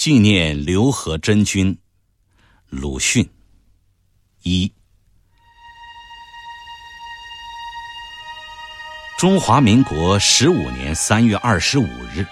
纪念刘和珍君。鲁迅。一，中华民国15年3月25日，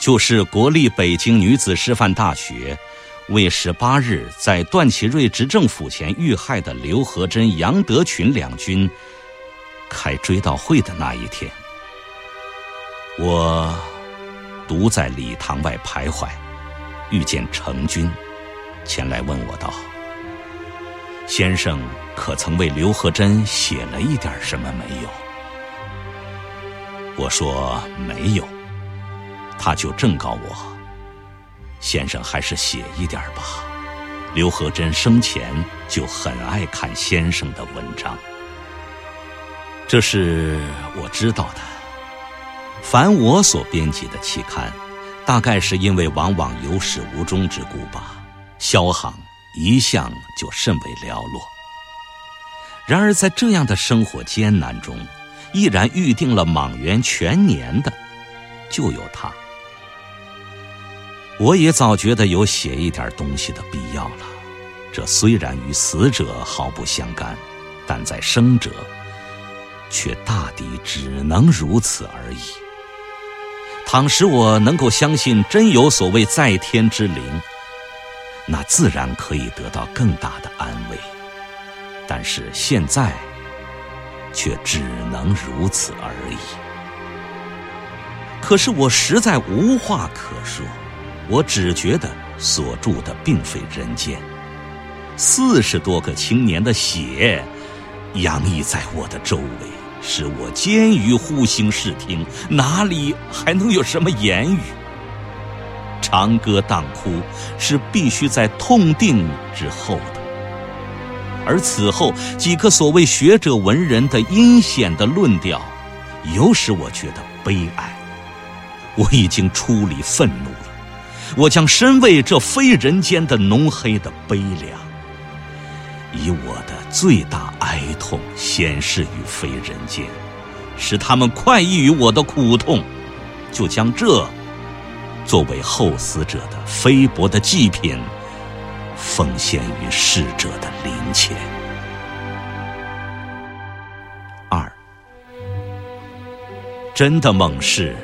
就是国立北京女子师范大学为18日在段祺瑞执政府前遇害的刘和珍、杨德群两军开追悼会的那一天，我独在礼堂外徘徊，遇见程军，前来问我道：“先生可曾为刘和珍写了一点什么没有？”我说没有，他就正告我：“先生还是写一点吧，刘和珍生前就很爱看先生的文章。”这是我知道的。凡我所编辑的期刊，大概是因为往往有始无终之故吧，销行一向就甚为寥落。然而在这样的生活艰难中，毅然预定了莽原全年的就有他。我也早觉得有写一点东西的必要了，这虽然与死者毫不相干，但在生者却大抵只能如此而已。倘使我能够相信真有所谓在天之灵，那自然可以得到更大的安慰，但是现在却只能如此而已。可是我实在无话可说，我只觉得所著的并非人间，40多个青年的血洋溢在我的周围，使我艰于呼吸视听，哪里还能有什么言语？长歌当哭是必须在痛定之后的，而此后几个所谓学者文人的阴险的论调，有使我觉得悲哀。我已经出离愤怒了，我将深为这非人间的浓黑的悲凉，以我的最大哀痛显示于非人间，使他们快意于我的苦痛，就将这作为后死者的菲薄的祭品，奉献于逝者的灵前。二，真的猛士，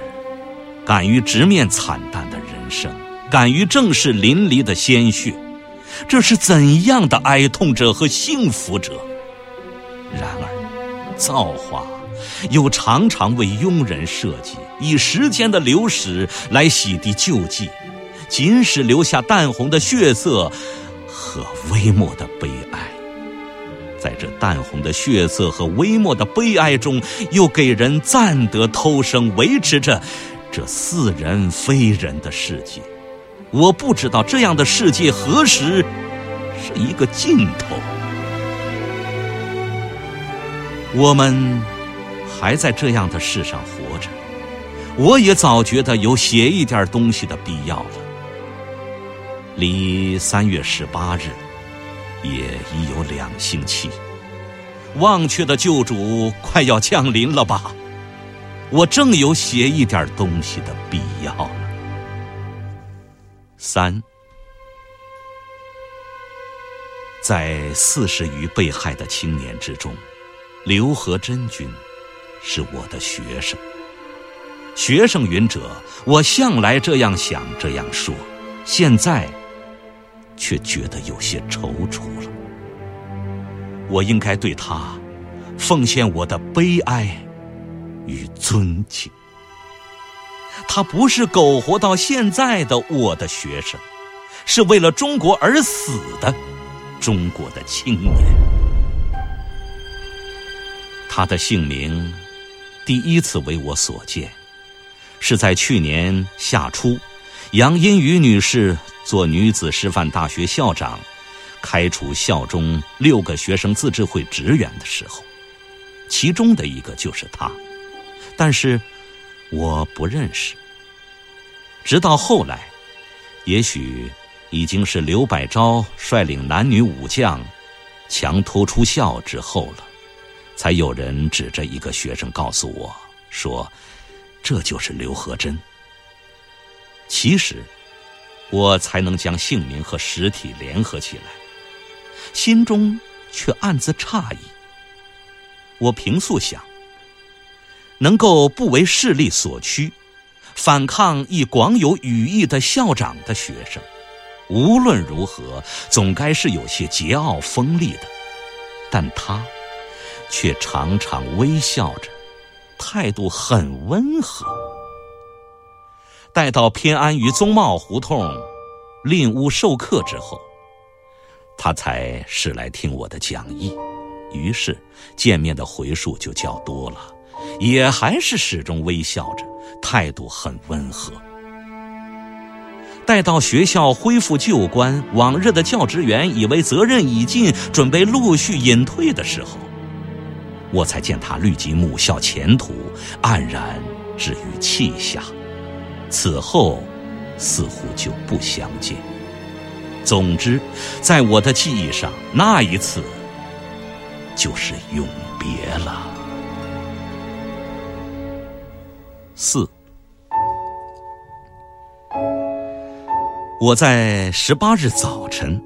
敢于直面惨淡的人生，敢于正视淋漓的鲜血，这是怎样的哀痛者和幸福者！然而，造化又常常为庸人设计，以时间的流逝来洗涤旧迹，仅使留下淡红的血色和微漠的悲哀。在这淡红的血色和微漠的悲哀中，又给人暂得偷生，维持着这似人非人的世界。我不知道这样的世界何时是一个尽头。我们还在这样的世上活着，我也早觉得有写一点东西的必要了。离3月18日也已有2星期，忘却的救主快要降临了吧？我正有写一点东西的必要了。三，在40余被害的青年之中，刘和珍君是我的学生。学生云者，我向来这样想这样说，现在却觉得有些踌躇了。我应该对他奉献我的悲哀与尊敬。他不是苟活到现在的我的学生，是为了中国而死的中国的青年。他的姓名第一次为我所见，是在去年夏初，杨荫榆女士做女子师范大学校长，开除校中6个学生自治会职员的时候，其中的一个就是他，但是我不认识。直到后来，也许已经是刘百昭率领男女武将强拖出校之后了，才有人指着一个学生告诉我说，这就是刘和珍。其实我才能将姓名和实体联合起来，心中却暗自诧异。我平素想，能够不为势力所趋，反抗一广有羽翼的校长的学生，无论如何总该是有些桀骜锋利的，但他却常常微笑着，态度很温和。待到偏安于宗茂胡同另屋授课之后，他才是来听我的讲义，于是见面的回数就较多了，也还是始终微笑着，态度很温和。待到学校恢复旧观，往日的教职员以为责任已尽，准备陆续隐退的时候，我才见他虑及母校前途，黯然置于气下，此后似乎就不相见。总之，在我的记忆上，那一次就是永别了。4，我在18日早晨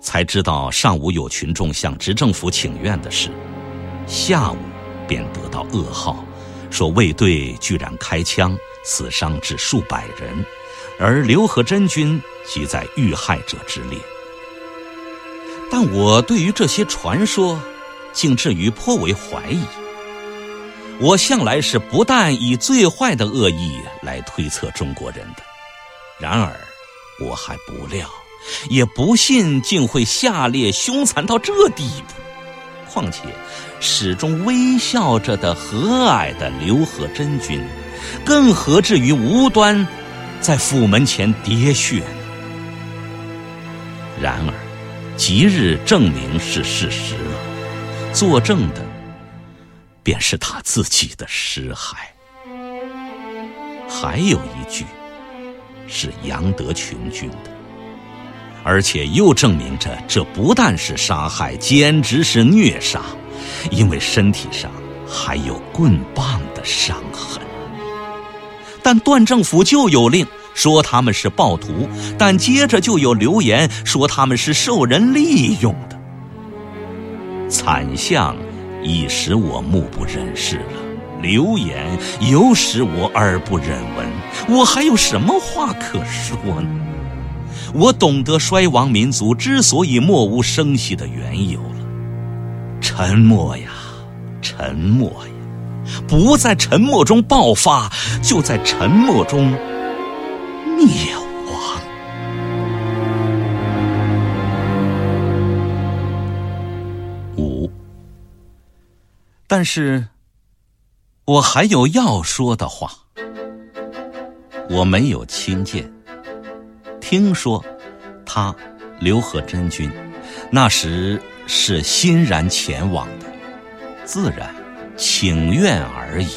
才知道上午有群众向执政府请愿的事，下午便得到噩耗，说卫队居然开枪，死伤至数百人，而刘和珍军即在遇害者之列。但我对于这些传说竟至于颇为怀疑。我向来是不但以最坏的恶意来推测中国人的，然而我还不料，也不信竟会下列凶残到这地步。况且始终微笑着的和蔼的刘和珍君，更何至于无端在府门前喋血呢？然而即日证明是事实了，作证的便是他自己的尸骸。还有一具是杨德群君的，而且又证明着这不但是杀害，简直是虐杀，因为身体上还有棍棒的伤痕。但段政府就有令说他们是暴徒，但接着就有流言说他们是受人利用的。惨象已使我目不忍视了，流言又使我耳不忍闻，我还有什么话可说呢？我懂得衰亡民族之所以默无声息的缘由了。沉默呀，沉默呀，不在沉默中爆发，就在沉默中灭亡。5，但是我还有要说的话。我没有亲见，听说他刘和珍君那时是欣然前往的，自然请愿而已。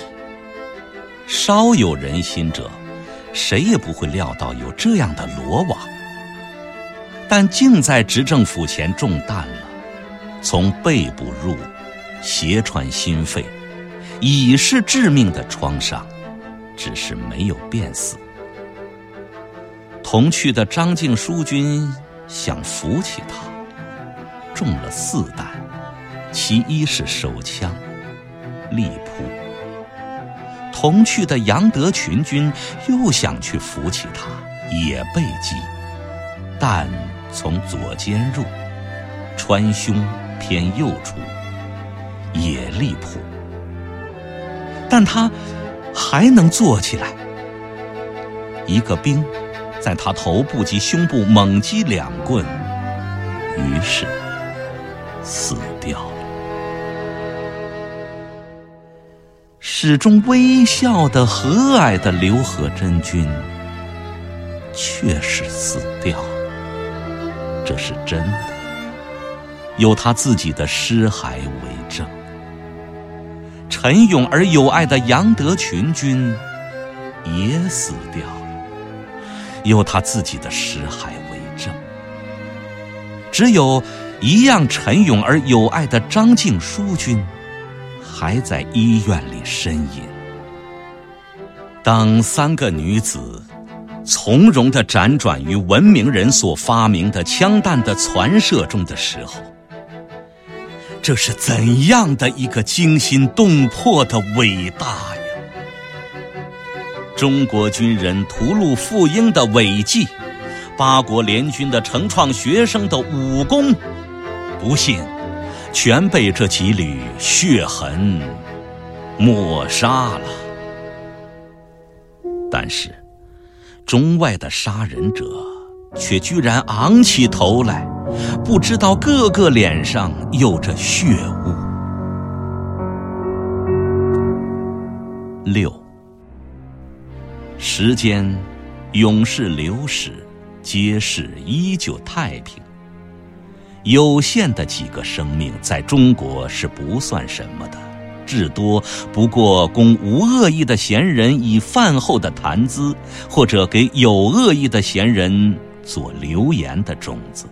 稍有人心者，谁也不会料到有这样的罗网，但竟在执政府前中弹了，从背部入，斜穿心肺，已是致命的创伤，只是没有变死。同去的张静书君想扶起他，中了4弹，其一是手枪，力扑；同去的杨德群君又想去扶起他，也被击，弹从左肩入，穿胸偏右处，也力扑。但他还能坐起来。一个兵在他头部及胸部猛击2棍，于是死掉了。始终微笑的和蔼的刘和珍君确实死掉了，这是真的，有他自己的尸骸为证。沉勇而有爱的杨德群君也死掉了，有他自己的尸骸为证。只有一样沉勇而有爱的张静书君还在医院里呻吟。当3个女子从容地辗转于文明人所发明的枪弹的攒射中的时候，这是怎样的一个惊心动魄的伟大呀！中国军人屠戮妇婴的伟绩，八国联军的成创学生的武功，不幸全被这几缕血痕抹杀了。但是中外的杀人者却居然昂起头来，不知道各个脸上有着血污。六，时间永逝流逝，皆是依旧太平。有限的几个生命在中国是不算什么的，至多不过供无恶意的闲人以饭后的谈资，或者给有恶意的闲人做留言的种子。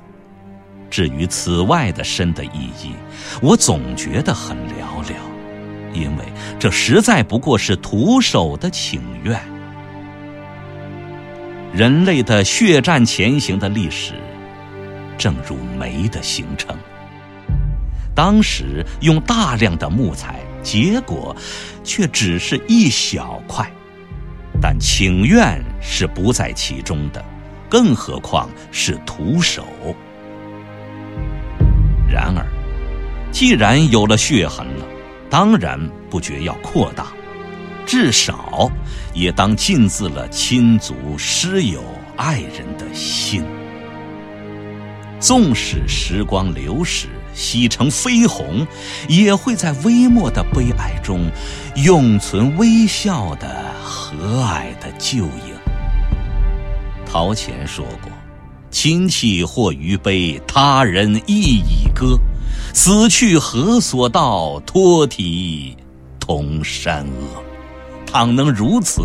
至于此外的深的意义，我总觉得很寥寥，因为这实在不过是徒手的请愿。人类的血战前行的历史，正如煤的形成，当时用大量的木材，结果却只是一小块，但请愿是不在其中的，更何况是徒手。然而既然有了血痕了，当然不觉要扩大，至少也当浸渍了亲族师友爱人的心。纵使时光流逝，洗成绯红，也会在微末的悲哀中永存微笑的和蔼的旧影。陶潜说过，亲戚或余悲，他人亦已歌，死去何所道，脱体同山阿。倘能如此，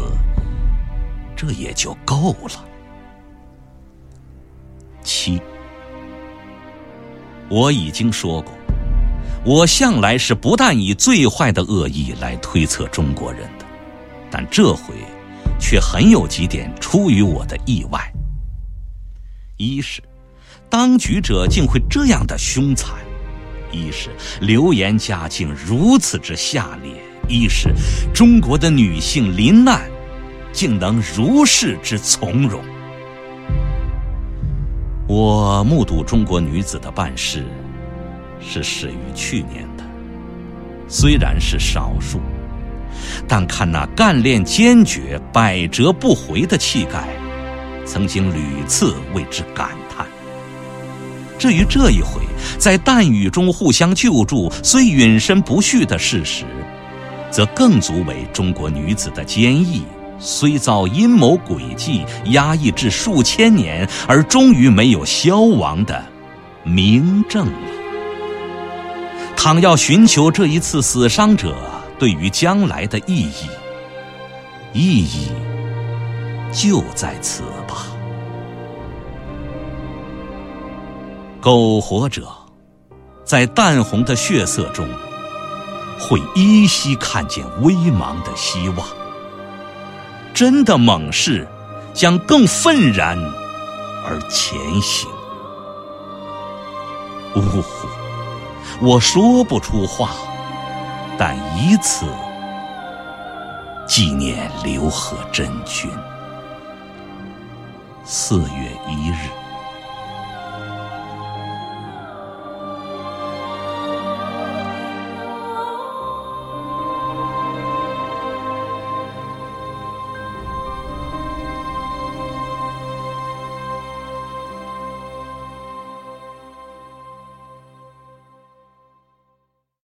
这也就够了。七，我已经说过，我向来是不但以最坏的恶意来推测中国人的，但这回却很有几点出于我的意外。一是当局者竟会这样的凶残，一是流言家竟如此之下劣，一是中国的女性临难竟能如是之从容。我目睹中国女子的办事是始于去年的，虽然是少数，但看那干练坚决百折不回的气概，曾经屡次为之感叹。至于这一回在弹雨中互相救助虽允身不恤的事实，则更足为中国女子的坚毅，虽遭阴谋诡计压抑至数千年而终于没有消亡的明证了。倘要寻求这一次死伤者对于将来的意义，意义就在此吧。苟活者在淡红的血色中会依稀看见微茫的希望，真的猛士将更奋然而前行。呜呼，我说不出话，但以此纪念刘和珍君。4月1日。